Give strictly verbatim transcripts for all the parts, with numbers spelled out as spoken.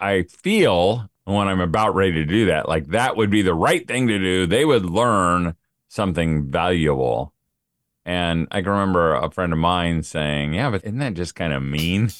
I feel when I'm about ready to do that, like that would be the right thing to do. They would learn something valuable. And I can remember a friend of mine saying, yeah, but isn't that just kind of mean?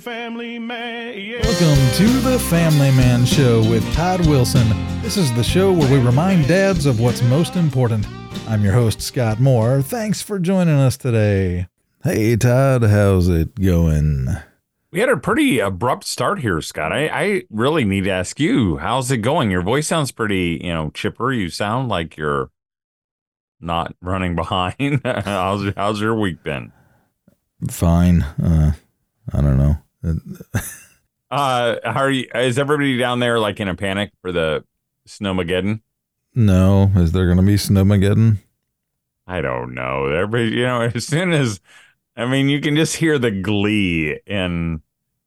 Family man, yeah. Welcome to the Family Man Show with Todd Wilson. This is the show where we remind dads of what's most important. I'm your host, Scott Moore. Thanks for joining us today. Hey, Todd, how's it going? We had a pretty abrupt start here, Scott. I, I really need to ask you, how's it going? Your voice sounds pretty, you know, chipper. You sound like you're not running behind. how's, how's your week been? Fine. Uh, I don't know. uh how are you? Is everybody down there like in a panic for the Snowmageddon? No. Is there gonna be Snowmageddon? I don't know. Everybody, you know, as soon as I mean you can just hear the glee in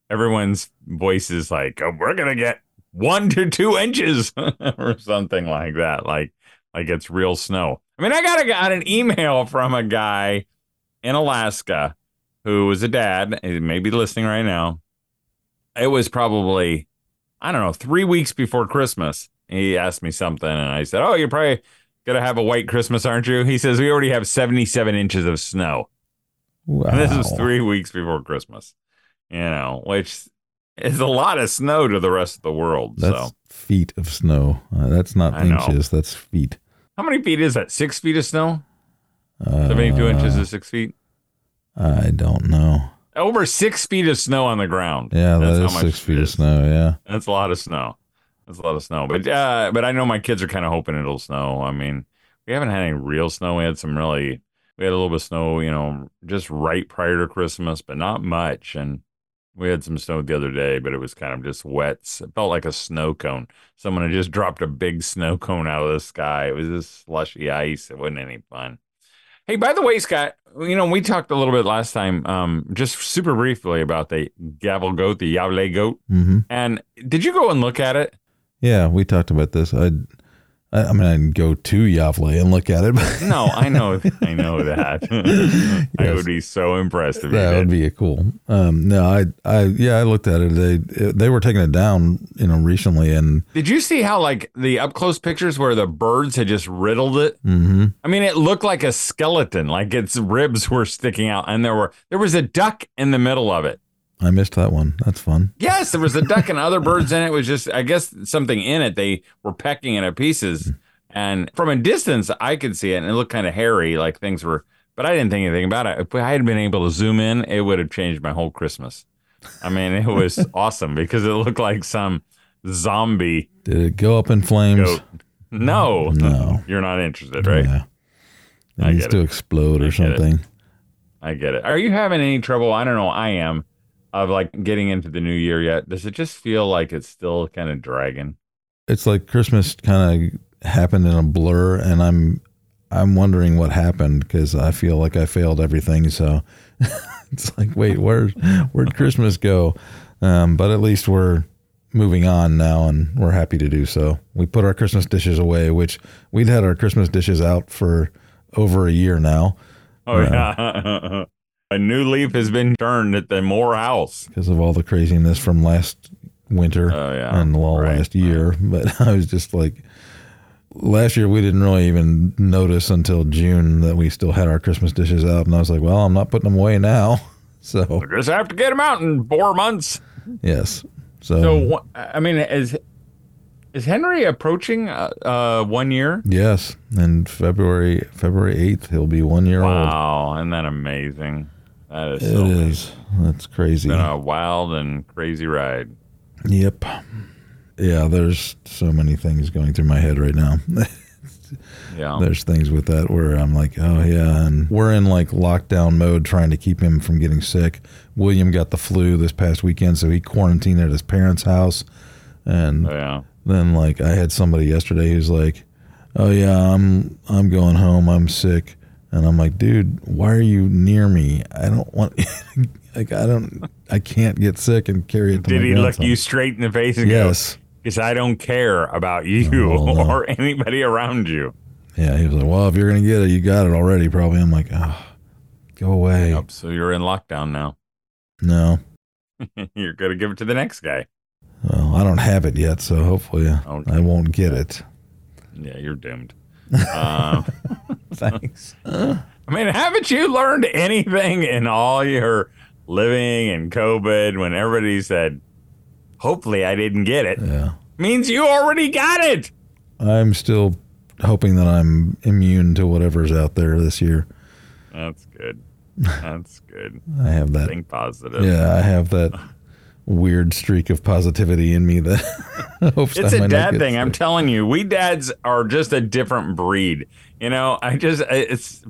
everyone's voices, like, oh, we're gonna get one to two inches or something like that. Like like it's real snow. I mean, I got a got an email from a guy in Alaska who was a dad, maybe listening right now. It was probably, I don't know, three weeks before Christmas. He asked me something, and I said, oh, you're probably going to have a white Christmas, aren't you? He says, we already have seventy-seven inches of snow. Wow. And this is three weeks before Christmas, you know, which is a lot of snow to the rest of the world. That's so. Feet of snow. Uh, that's not I inches, know. That's feet. How many feet is that? Six feet of snow? Uh, seventy-two inches is six feet? I don't know. Over six feet of snow on the ground. Yeah, that's that is how much six feet of snow. Yeah, that's a lot of snow. That's a lot of snow. But uh, but I know my kids are kind of hoping it'll snow. I mean, we haven't had any real snow. We had some really. We had a little bit of snow, you know, just right prior to Christmas, but not much. And we had some snow the other day, but it was kind of just wet. It felt like a snow cone. Someone had just dropped a big snow cone out of the sky. It was just slushy ice. It wasn't any fun. Hey, by the way, Scott, you know, we talked a little bit last time, um, just super briefly about the gavel goat, the yable goat. Mm-hmm. And did you go and look at it? Yeah, we talked about this. I, I mean, I didn't go to Yavle and look at it. But no, I know. I know that. Yes. I would be so impressed if you That did. Would be a cool. Um, no, I, I, yeah, I looked at it. They, they were taking it down, you know, recently. And did you see how like the up close pictures where the birds had just riddled it? Mm-hmm. I mean, it looked like a skeleton, like its ribs were sticking out, and there were there was a duck in the middle of it. I missed that one. That's fun. Yes, there was a duck and other birds in it. It was just, I guess, something in it. They were pecking it at pieces. And from a distance, I could see it, and it looked kind of hairy, like things were, but I didn't think anything about it. If I had been able to zoom in, it would have changed my whole Christmas. I mean, it was awesome because it looked like some zombie. Did it go up in flames? Goat. No. No. You're not interested, right? Yeah. It I needs to it. explode or I something. Get I get it. Are you having any trouble? I don't know. I am. Of like getting into the new year yet? Does it just feel like it's still kind of dragging? It's like Christmas kind of happened in a blur, and I'm I'm wondering what happened because I feel like I failed everything. So it's like, wait, where where'd Christmas go? Um, but at least we're moving on now, and we're happy to do so. We put our Christmas dishes away, which we'd had our Christmas dishes out for over a year now. Oh uh, yeah. A new leaf has been turned at the Moore house because of all the craziness from last winter oh, yeah. and all right. last year. But I was just like, last year we didn't really even notice until June that we still had our Christmas dishes out. And I was like, well, I'm not putting them away now. So we'll just have to get them out in four months. Yes. So, so I mean, is, is Henry approaching uh, uh, one year? Yes. And February, February eighth, he'll be one year wow, old. Wow. Isn't that amazing? That is it so is. That's crazy. It's been a wild and crazy ride. Yep. Yeah, there's so many things going through my head right now. Yeah. There's things with that where I'm like, oh, yeah. And we're in like lockdown mode trying to keep him from getting sick. William got the flu this past weekend, so he quarantined at his parents' house. And oh, yeah. then like I had somebody yesterday who's like, oh yeah, I'm I'm going home, I'm sick. And I'm like, dude, why are you near me? I don't want, like, I don't, I can't get sick and carry it to Did my he look home. You straight in the face and yes. go, because I don't care about you oh, no. or anybody around you. Yeah, he was like, well, if you're going to get it, you got it already, probably. I'm like, oh, go away. Yep, so you're in lockdown now. No. You're going to give it to the next guy. Well, I don't have it yet, so hopefully okay. I won't get it. Yeah, you're doomed. Um Thanks. I mean, haven't you learned anything in all your living and COVID when everybody said, hopefully I didn't get it? Yeah. Means you already got it. I'm still hoping that I'm immune to whatever's out there this year. That's good. That's good. I have that. Think positive. Yeah, I have that weird streak of positivity in me that hopes it's I a dad thing. Sick. I'm telling you, we dads are just a different breed. You know, I just, it's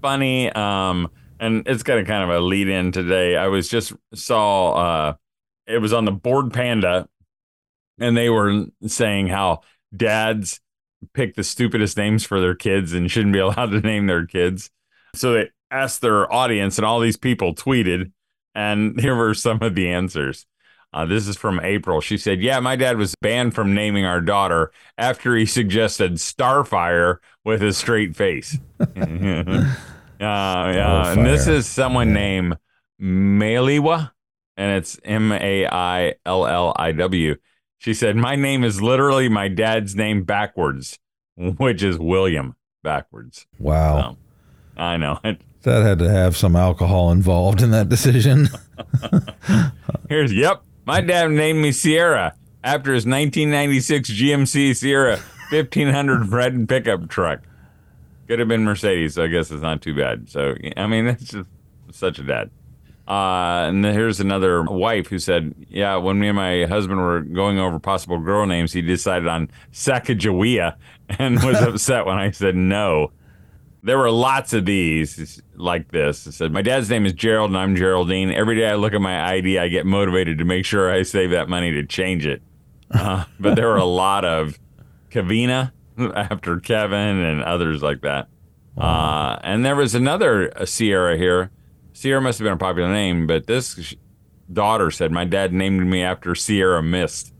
funny, um, and it's got a kind of a lead in today. I was just saw, uh, it was on the Bored Panda, and they were saying how dads pick the stupidest names for their kids and shouldn't be allowed to name their kids. So they asked their audience, and all these people tweeted, and here were some of the answers. Uh, this is from April. She said, yeah, my dad was banned from naming our daughter after he suggested Starfire with a straight face. uh, yeah. Starfire. And this is someone yeah. named Mailiwa, and it's M A I L L I W. She said, my name is literally my dad's name backwards, which is William backwards. Wow. So, I know. That had to have some alcohol involved in that decision. Here's, yep. My dad named me Sierra after his nineteen ninety-six G M C Sierra fifteen hundred red pickup truck. Could have been Mercedes, so I guess it's not too bad. So, I mean, that's just such a dad. Uh, and then here's another wife who said, yeah, when me and my husband were going over possible girl names, he decided on Sacagawea and was upset when I said no. There were lots of these like this. It said, my dad's name is Gerald and I'm Geraldine. Every day I look at my I D, I get motivated to make sure I save that money to change it. Uh, but there were a lot of Kavina after Kevin and others like that. Wow. Uh, and there was another Sierra here. Sierra must have been a popular name, but this daughter said, my dad named me after Sierra Mist.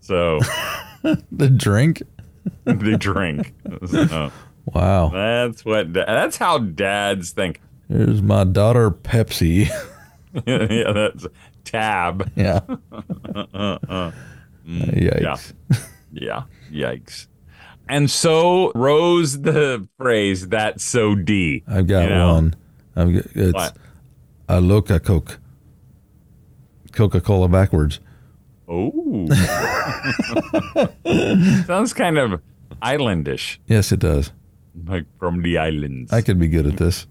So the drink, the drink. So, wow. That's what, that's how dads think. Here's my daughter, Pepsi. Yeah, that's Tab. Yeah. uh, yikes. Yeah. Yeah. Yikes. And so rose the phrase, that's so D. I've got you know? one. I've got, it's what? A Loca Coke. Coca-Cola backwards. Oh. Sounds kind of islandish. Yes, it does. Like from the islands. I could be good at this.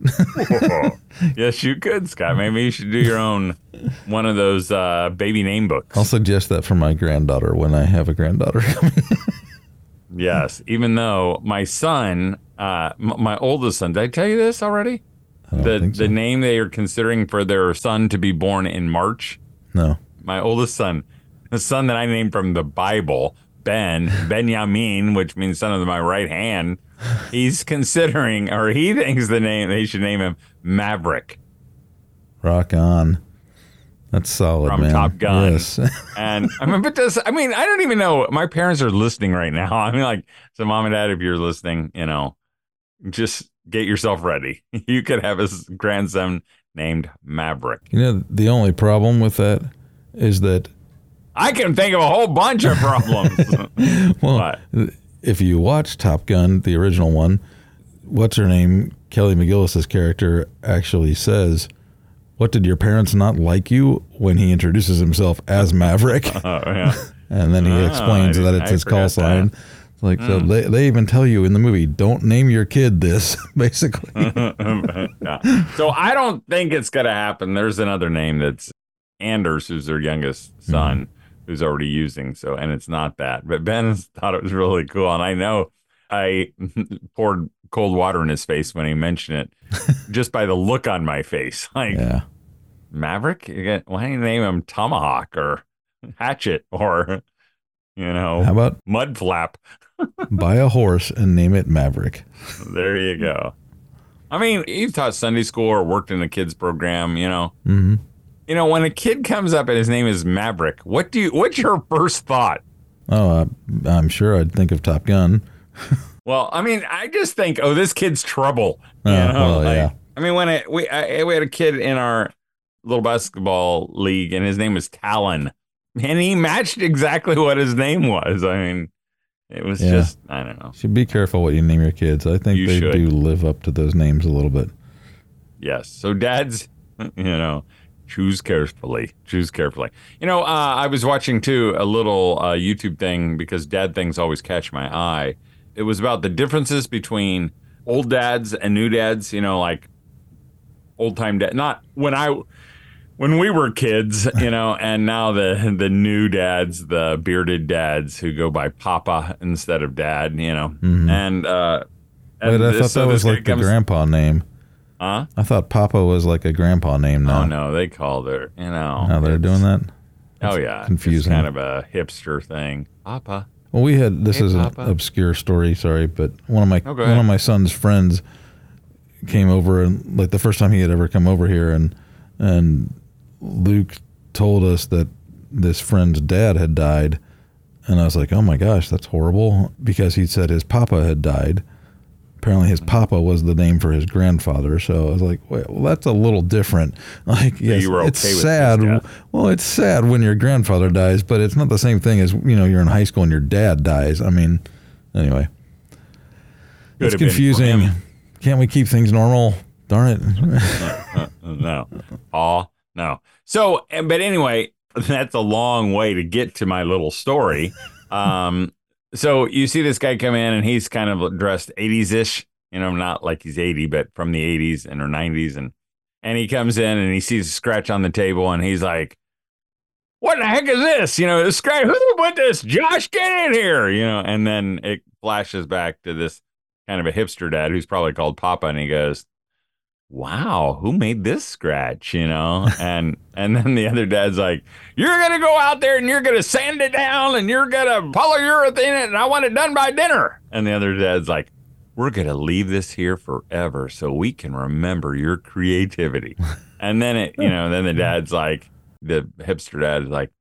Yes, you could, Scott. Maybe you should do your own one of those uh, baby name books. I'll suggest that for my granddaughter when I have a granddaughter. Yes, even though my son, uh, m- my oldest son, did I tell you this already? I don't the think so. The name they are considering for their son to be born in March. No. My oldest son, the son that I named from the Bible, Ben, Benjamin, which means son of my right hand. He's considering, or he thinks the name they should name him Maverick. Rock on. That's solid, From man. From Top Gun. Yes. And I mean, but this, I mean, I don't even know. My parents are listening right now. I mean, like, so mom and dad, if you're listening, you know, just get yourself ready. You could have a grandson named Maverick. You know, the only problem with that is that I can think of a whole bunch of problems. Well, but, if you watch Top Gun, the original one, what's her name? Kelly McGillis's character actually says, what did your parents not like you when he introduces himself as Maverick? Oh, yeah. And then he oh, explains that it's I his call sign. That. Like, mm. so they, they even tell you in the movie, don't name your kid this, basically. Yeah. So I don't think it's going to happen. There's another name that's Anders, who's their youngest son. Mm. Who's already using so, and it's not that. But Ben thought it was really cool, and I know I poured cold water in his face when he mentioned it, just by the look on my face. Like, yeah. Maverick, you get, why do you name him Tomahawk or Hatchet or You know, how about mud flap? Buy a horse and name it Maverick. There you go. I mean, you've taught Sunday school or worked in a kids program, you know. Mm-hmm. You know, when a kid comes up and his name is Maverick, what do you? What's your first thought? Oh, uh, I'm sure I'd think of Top Gun. Well, I mean, I just think, oh, this kid's trouble. You oh, know? Well, like, yeah. I mean, when I, we I, we had a kid in our little basketball league, and his name was Talon, and he matched exactly what his name was. I mean, it was yeah. just, I don't know. You should be careful what you name your kids. I think you they should. do live up to those names a little bit. Yes. So dads, you know, choose carefully. Choose carefully. You know, uh, I was watching, too, a little uh, YouTube thing because dad things always catch my eye. It was about the differences between old dads and new dads, you know, like old-time dad. Not when I... When we were kids, you know, and now the the new dads, the bearded dads who go by Papa instead of Dad, you know, mm-hmm. and, uh, and Wait, I this, thought so that was like comes... the grandpa name. Huh? I thought Papa was like a grandpa name now. Oh no, they call their, you know. Now they're doing that. That's oh yeah, confusing. It's kind of a hipster thing, Papa. Well, we had this hey, is Papa. An obscure story. Sorry, but one of my oh, one of my son's friends came over, and like the first time he had ever come over here, and and. Luke told us that this friend's dad had died, and I was like, oh my gosh, that's horrible, because he said his papa had died. Apparently his papa was the name for his grandfather, so I was like, wait, well, that's a little different. Like, yes, you were okay it's with sad. This, yeah. Well, it's sad when your grandfather dies, but it's not the same thing as, you know, you're in high school and your dad dies. I mean, anyway. Could it's confusing. Can't we keep things normal? Darn it. No. Aw. No. No. So, but anyway, that's a long way to get to my little story. Um, so you see this guy come in and he's kind of dressed eighties-ish, you know, not like he's eighty, but from the eighties and or nineties. And, and he comes in and he sees a scratch on the table and he's like, what the heck is this? You know, this scratch, who put this? Josh, get in here. You know, and then it flashes back to this kind of a hipster dad who's probably called Papa. And he goes, wow, who made this scratch, you know? And and then the other dad's like, you're going to go out there and you're going to sand it down and you're going to polyurethane it and I want it done by dinner. And the other dad's like, we're going to leave this here forever so we can remember your creativity. And then, it, you know, then the dad's like, the hipster dad's like,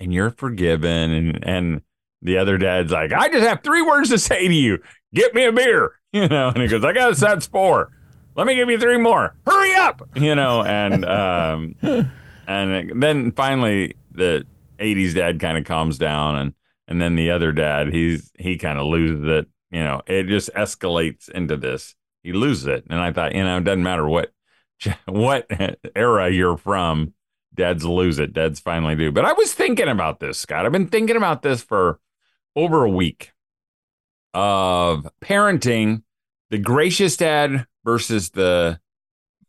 and you're forgiven. And, and the other dad's like, I just have three words to say to you. Get me a beer, you know? And he goes, I guess that's four. Let me give you three more. Hurry up, you know, and um, and then finally the eighties dad kind of calms down, and, and then the other dad he's he kind of loses it, you know. It just escalates into this. He loses it, and I thought, you know, it doesn't matter what what era you're from, dads lose it. Dads finally do. But I was thinking about this, Scott. I've been thinking about this for over a week of parenting the gracious dad versus the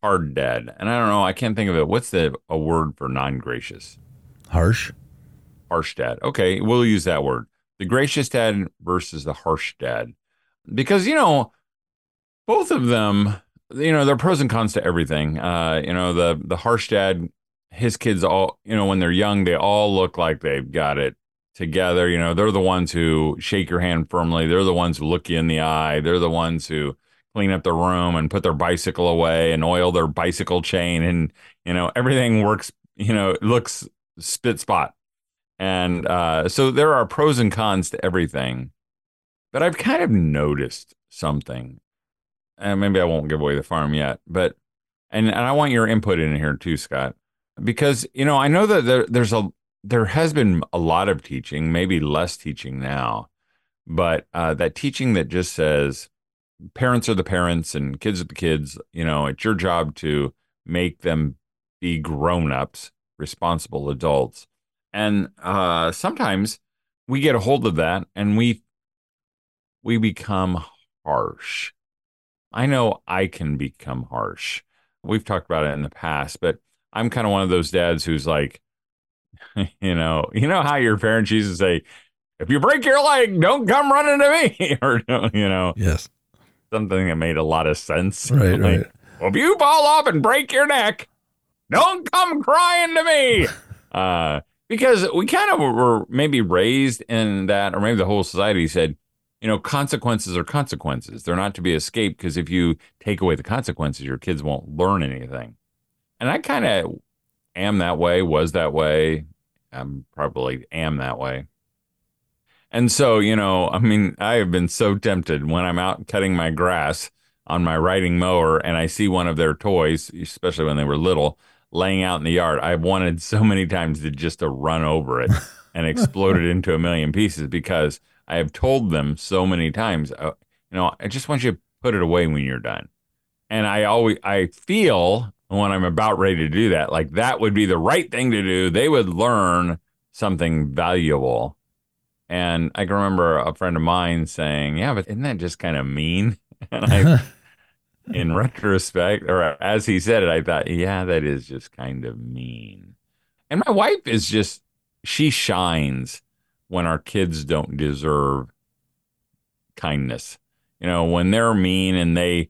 hard dad. And I don't know, I can't think of it. What's the a word for non-gracious? Harsh. Harsh dad. Okay, we'll use that word. The gracious dad versus the harsh dad. Because, you know, both of them, you know, there are pros and cons to everything. Uh, you know, the the harsh dad, his kids all, you know, when they're young, they all look like they've got it together. You know, they're the ones who shake your hand firmly. They're the ones who look you in the eye. They're the ones who clean up the room and put their bicycle away and oil their bicycle chain. And, you know, everything works, you know, looks spit spot. And uh, so there are pros and cons to everything. But I've kind of noticed something. And maybe I won't give away the farm yet. But, and, and I want your input in here too, Scott. Because, you know, I know that there, there's a, there has been a lot of teaching, maybe less teaching now. But uh, that teaching that just says, parents are the parents and kids are the kids, you know, it's your job to make them be grown-ups, responsible adults. And uh, sometimes we get a hold of that and we we become harsh. I know I can become harsh. We've talked about it in the past, but I'm kind of one of those dads who's like, you know, you know how your parents used to say, if you break your leg, don't come running to me. Or, you know. Yes. Something that made a lot of sense. Right, like, right. Well, if you fall off and break your neck, don't come crying to me. Uh, if Because we kind of were maybe raised in that, or maybe the whole society said, you know, consequences are consequences. They're not to be escaped, because if you take away the consequences, your kids won't learn anything. And I kind of am that way, was that way. I'm probably am that way. And so, you know, I mean, I have been so tempted when I'm out cutting my grass on my riding mower and I see one of their toys, especially when they were little, laying out in the yard. I've wanted so many times to just to run over it and explode it into a million pieces, because I have told them so many times, uh, you know, I just want you to put it away when you're done. And I always, I feel when I'm about ready to do that, like that would be the right thing to do. They would learn something valuable. And I can remember a friend of mine saying, yeah, but isn't that just kind of mean? And I, in retrospect, or as he said it, I thought, yeah, that is just kind of mean. And my wife is just, she shines when our kids don't deserve kindness. You know, when they're mean and they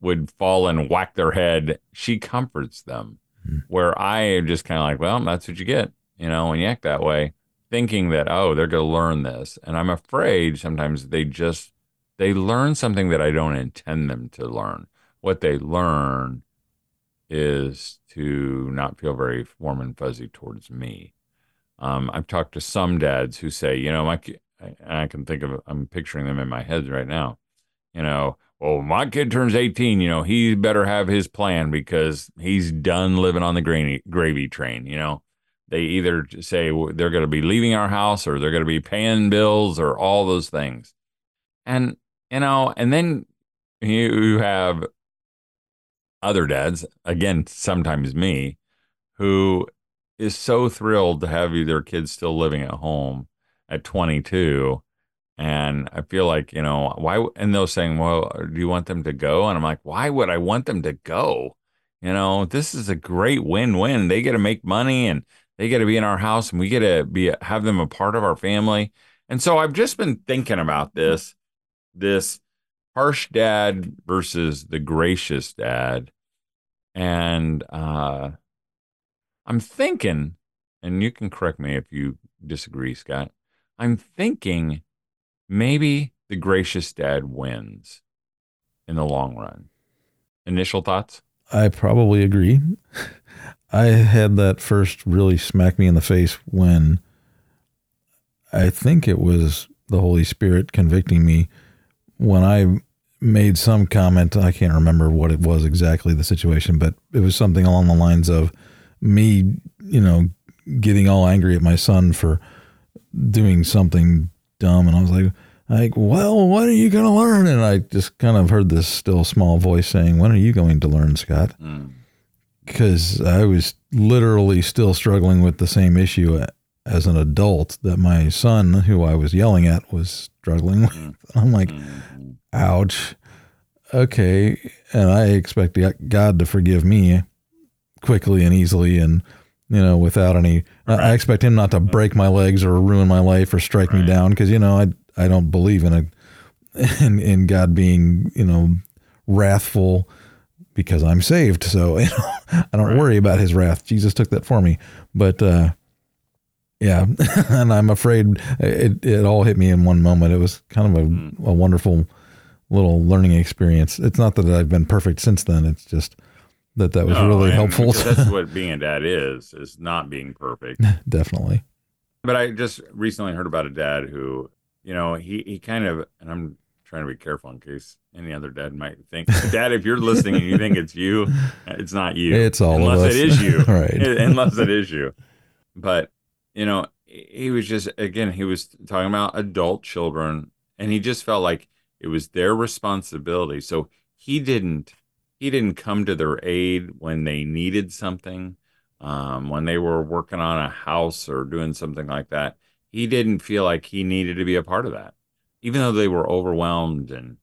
would fall and whack their head, she comforts them. Mm-hmm. Where I am just kind of like, well, that's what you get, you know, when you act that way, thinking that, oh, they're going to learn this. And I'm afraid sometimes they just, they learn something that I don't intend them to learn. What they learn is to not feel very warm and fuzzy towards me. Um, I've talked to some dads who say, you know, my, and I can think of, I'm picturing them in my head right now, you know, well, my kid turns eighteen, you know, he better have his plan because he's done living on the gravy, gravy train, you know. They either say they're going to be leaving our house or they're going to be paying bills or all those things. And, you know, and then you have other dads, again, sometimes me, who is so thrilled to have their kids still living at home at twenty-two. And I feel like, you know, why? And they're saying, well, do you want them to go? And I'm like, why would I want them to go? You know, this is a great win-win. They get to make money and they get to be in our house and we get to be have them a part of our family. And so I've just been thinking about this, this harsh dad versus the gracious dad. And uh, I'm thinking, and you can correct me if you disagree, Scott, I'm thinking maybe the gracious dad wins in the long run. Initial thoughts? I probably agree. I had that first really smack me in the face when I think it was the Holy Spirit convicting me when I made some comment. I can't remember what it was exactly, the situation, but it was something along the lines of me, you know, getting all angry at my son for doing something dumb. And I was like, Like, well, when are you going to learn? And I just kind of heard this still small voice saying, when are you going to learn, Scott? Because mm. I was literally still struggling with the same issue as an adult that my son, who I was yelling at, was struggling with. I'm like, mm. ouch. Okay. And I expect God to forgive me quickly and easily and, you know, without any, right. I expect him not to break my legs or ruin my life or strike right. me down because, you know, I I don't believe in a in, in God being, you know, wrathful because I'm saved. So, you know, I don't right. worry about his wrath. Jesus took that for me. But, uh, yeah, and I'm afraid it, it all hit me in one moment. It was kind of a, a wonderful little learning experience. It's not that I've been perfect since then. It's just that that was no, really helpful. That's what being a dad is, is not being perfect. Definitely. But I just recently heard about a dad who, you know, he, he kind of, and I'm trying to be careful in case any other dad might think, Dad, if you're listening and you think it's you, it's not you. It's all unless of us. It is you. Right. Unless it is you. But, you know, he was just, again, he was talking about adult children and he just felt like it was their responsibility. So he didn't, he didn't come to their aid when they needed something, um, when they were working on a house or doing something like that. He didn't feel like he needed to be a part of that, even though they were overwhelmed and,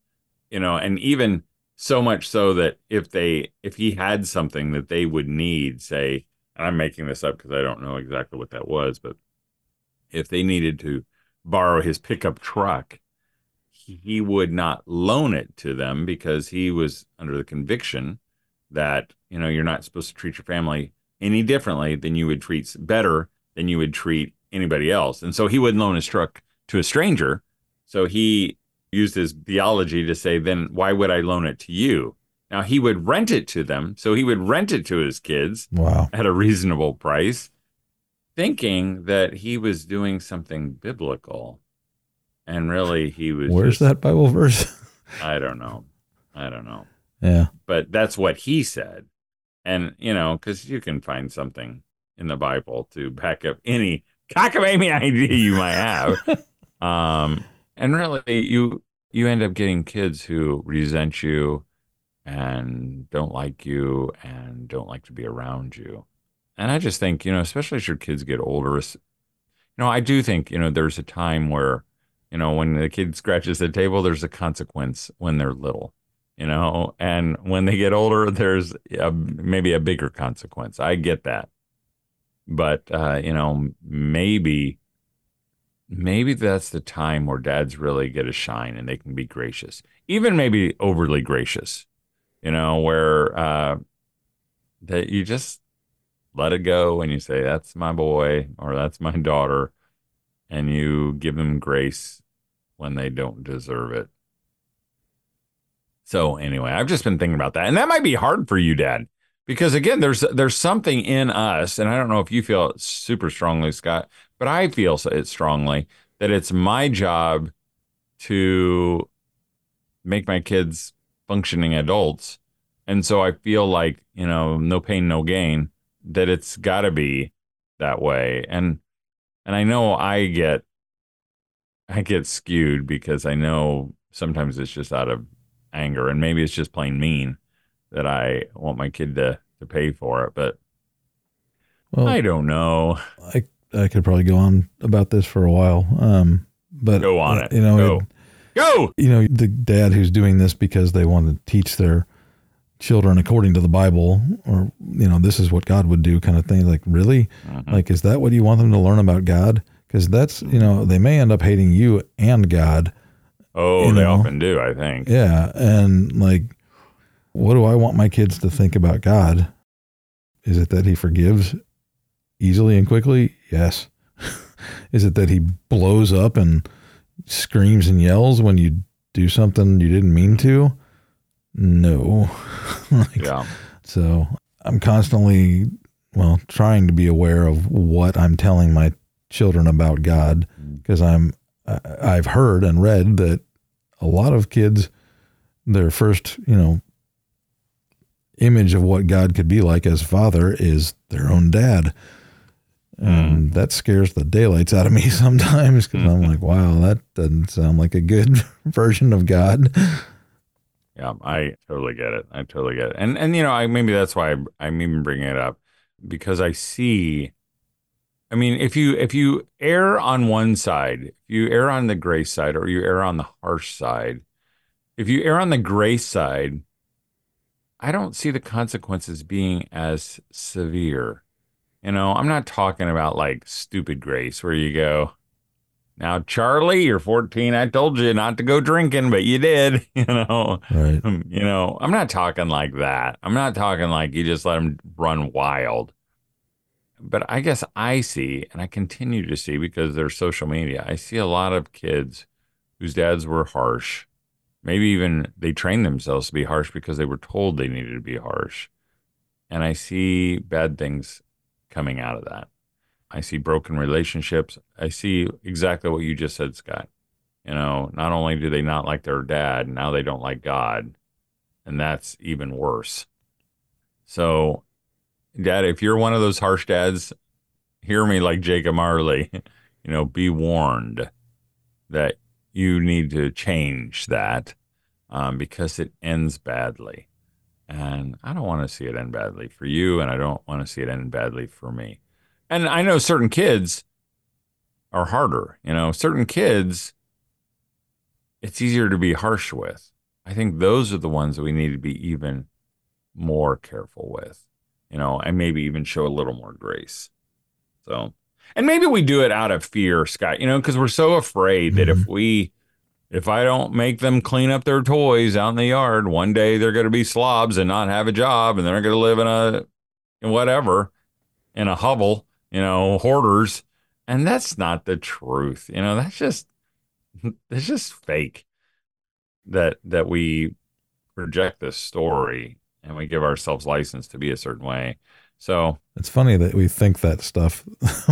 you know, and even so much so that if they, if he had something that they would need, say, and I'm making this up because I don't know exactly what that was, but if they needed to borrow his pickup truck, he would not loan it to them because he was under the conviction that, you know, you're not supposed to treat your family any differently than you would treat better than you would treat anybody else. And so he wouldn't loan his truck to a stranger. So he used his theology to say, then why would I loan it to you? Now, he would rent it to them. So he would rent it to his kids wow. at a reasonable price, thinking that he was doing something biblical. And really, he was... Where's just, that Bible verse? I don't know. I don't know. Yeah. But that's what he said. And, you know, because you can find something in the Bible to back up any cockamamie idea you might have. um, and really, you you end up getting kids who resent you and don't like you and don't like to be around you. And I just think, you know, especially as your kids get older, you know, I do think, you know, there's a time where, you know, when the kid scratches the table, there's a consequence when they're little, you know, and when they get older, there's a, maybe a bigger consequence. I get that. But, uh, you know, maybe, maybe that's the time where dads really get a shine and they can be gracious, even maybe overly gracious. You know, where uh, that you just let it go and you say, that's my boy or that's my daughter. And you give them grace when they don't deserve it. So anyway, I've just been thinking about that. And that might be hard for you, Dad, because, again, there's there's something in us. And I don't know if you feel it super strongly, Scott, but I feel it strongly that it's my job to make my kids functioning adults. And so I feel like, you know, no pain, no gain, that it's got to be that way. And and I know I get I get skewed because I know sometimes it's just out of anger and maybe it's just plain mean that I want my kid to, to pay for it. But well, I don't know. I I could probably go on about this for a while. Um, but go on it. You know, go. It, Go! You know, the dad who's doing this because they want to teach their children according to the Bible or, you know, this is what God would do kind of thing. Like, really? Mm-hmm. Like, is that what you want them to learn about God? Because that's, you know, they may end up hating you and God. Oh, you know? They often do, I think. Yeah. And like, what do I want my kids to think about God? Is it that he forgives easily and quickly? Yes. Is it that he blows up and screams and yells when you do something you didn't mean to? No. like, yeah. So I'm constantly, well, trying to be aware of what I'm telling my children about God, because I'm, I've heard and read that a lot of kids, their first, you know, image of what God could be like as father is their own dad. And that scares the daylights out of me sometimes because I'm like, wow, that doesn't sound like a good version of God. Yeah, I totally get it. I totally get it. And, and you know, I maybe that's why I, I'm even bringing it up, because I see, I mean, if you if you err on one side, if you err on the grace side or you err on the harsh side, if you err on the grace side, I don't see the consequences being as severe. You know, I'm not talking about like stupid grace where you go, now, Charlie, you're fourteen. I told you not to go drinking, but you did, you know, right. um, you know, I'm not talking like that. I'm not talking like you just let them run wild. But I guess I see, and I continue to see because there's social media. I see a lot of kids whose dads were harsh. Maybe even they trained themselves to be harsh because they were told they needed to be harsh. And I see bad things coming out of that. I see broken relationships. I see exactly what you just said, Scott. You know, not only do they not like their dad, now they don't like God. And that's even worse. So, Dad, if you're one of those harsh dads, hear me like Jacob Marley. You know, be warned that you need to change that um, because it ends badly. And I don't want to see it end badly for you, and I don't want to see it end badly for me. And I know certain kids are harder. You know, certain kids, it's easier to be harsh with. I think those are the ones that we need to be even more careful with, you know, and maybe even show a little more grace. So, and maybe we do it out of fear, Scott, you know, because we're so afraid that mm-hmm. if we... If I don't make them clean up their toys out in the yard, one day they're going to be slobs and not have a job, and they're going to live in a, in whatever, in a hovel. you know, hoarders. And that's not the truth. You know, that's just, it's just fake that, that we reject this story and we give ourselves license to be a certain way. So it's funny that we think that stuff,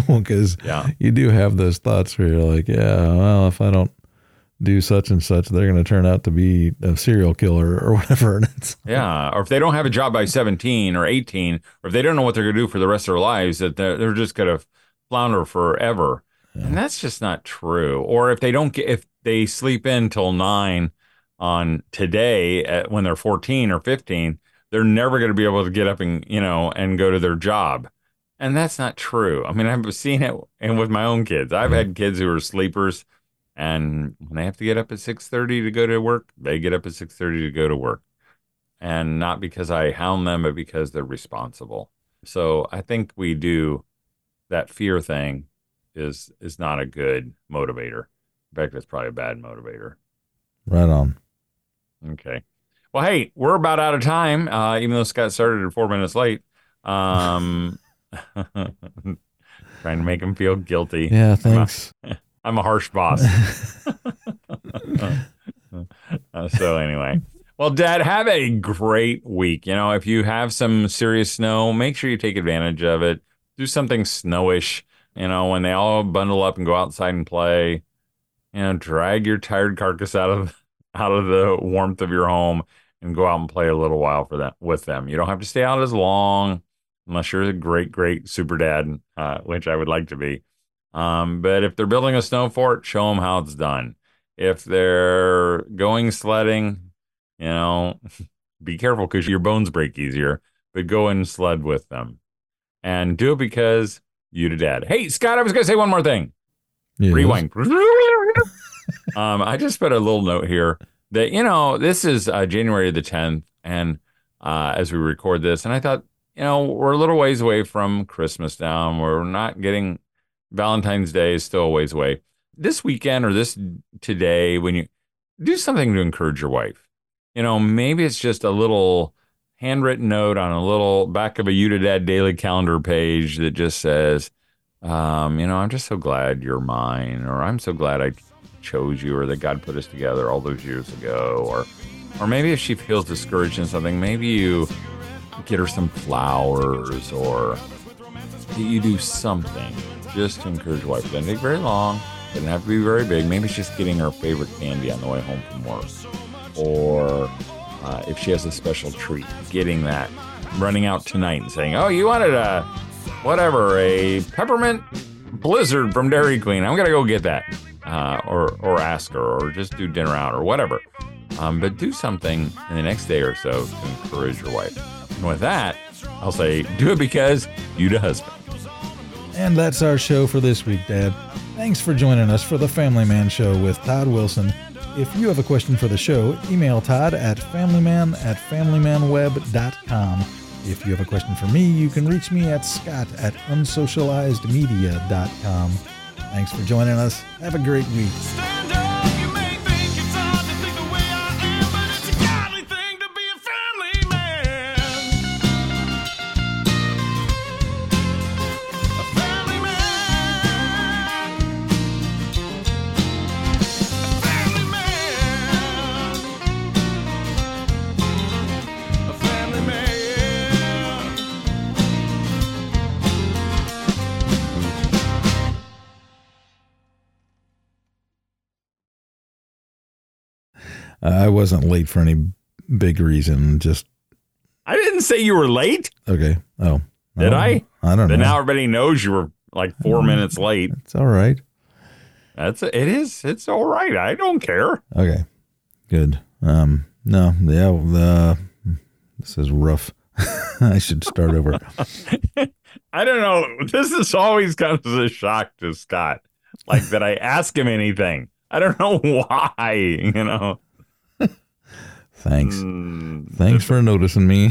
because yeah. you do have those thoughts where you're like, yeah, well, if I don't do such and such, they're going to turn out to be a serial killer or whatever. And it's yeah. Or if they don't have a job by seventeen or eighteen, or if they don't know what they're going to do for the rest of their lives, that they're, they're just going to flounder forever. Yeah. And that's just not true. Or if they don't get, if they sleep in till nine on today at, when they're fourteen or fifteen, they're never going to be able to get up and, you know, and go to their job. And that's not true. I mean, I've seen it and with my own kids. I've had kids who are sleepers, and when they have to get up at six thirty to go to work, they get up at six thirty to go to work. And not because I hound them, but because they're responsible. So I think we do that fear thing is is not a good motivator. In fact, it's probably a bad motivator. Right on. Okay. Well, hey, we're about out of time, uh, even though Scott started four minutes late. Um, trying to make him feel guilty. Yeah, thanks. I'm a, I'm a harsh boss. uh, so anyway. Well, Dad, have a great week. You know, if you have some serious snow, make sure you take advantage of it. Do something snowish. You know, when they all bundle up and go outside and play, you know, drag your tired carcass out of out of the warmth of your home and go out and play a little while for that with them. You don't have to stay out as long unless you're a great, great super dad, uh, which I would like to be. Um, but if they're building a snow fort, show them how it's done. If they're going sledding, you know, be careful because your bones break easier, but go and sled with them and do it because you to dad. Hey, Scott, I was going to say one more thing. Yes. Rewind. Um, I just put a little note here that, you know, this is uh, January the tenth, and uh, as we record this, and I thought, you know, we're a little ways away from Christmas now. We're not getting Valentine's Day is still a ways away. This weekend or this today, when you do something to encourage your wife, you know, maybe it's just a little handwritten note on a little back of a You to Dad daily calendar page that just says, um, you know, I'm just so glad you're mine, or I'm so glad I chose you, or that God put us together all those years ago, or or maybe if she feels discouraged in something, maybe you get her some flowers, or you do something just to encourage your wife. It doesn't take very long, it doesn't have to be very big. Maybe it's just getting her favorite candy on the way home from work, or uh, if she has a special treat, getting that, running out tonight and saying, oh, you wanted a whatever, a peppermint blizzard from Dairy Queen, I'm gonna go get that. Uh, or or ask her, or just do dinner out, or whatever. Um, but do something in the next day or so to encourage your wife. And with that, I'll say, do it because you the husband. And that's our show for this week, Dad. Thanks for joining us for the Family Man Show with Todd Wilson. If you have a question for the show, email Todd at familyman at familymanweb dot com. If you have a question for me, you can reach me at Scott at unsocialized media dot com. Thanks for joining us. Have a great week. I wasn't late for any big reason. Just I didn't say you were late. Okay. Oh, did I? I don't know. Then now everybody knows you were like four minutes late. It's all right. That's it is. It's all right. I don't care. Okay. Good. Um. No. Yeah. Uh, this is rough. I should start over. I don't know. This is always comes as a shock to Scott. Like that, I ask him anything. I don't know why. You know. Thanks. Mm. Thanks for noticing me.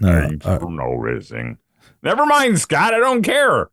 Thanks uh, for noticing. Never mind, Scott. I don't care.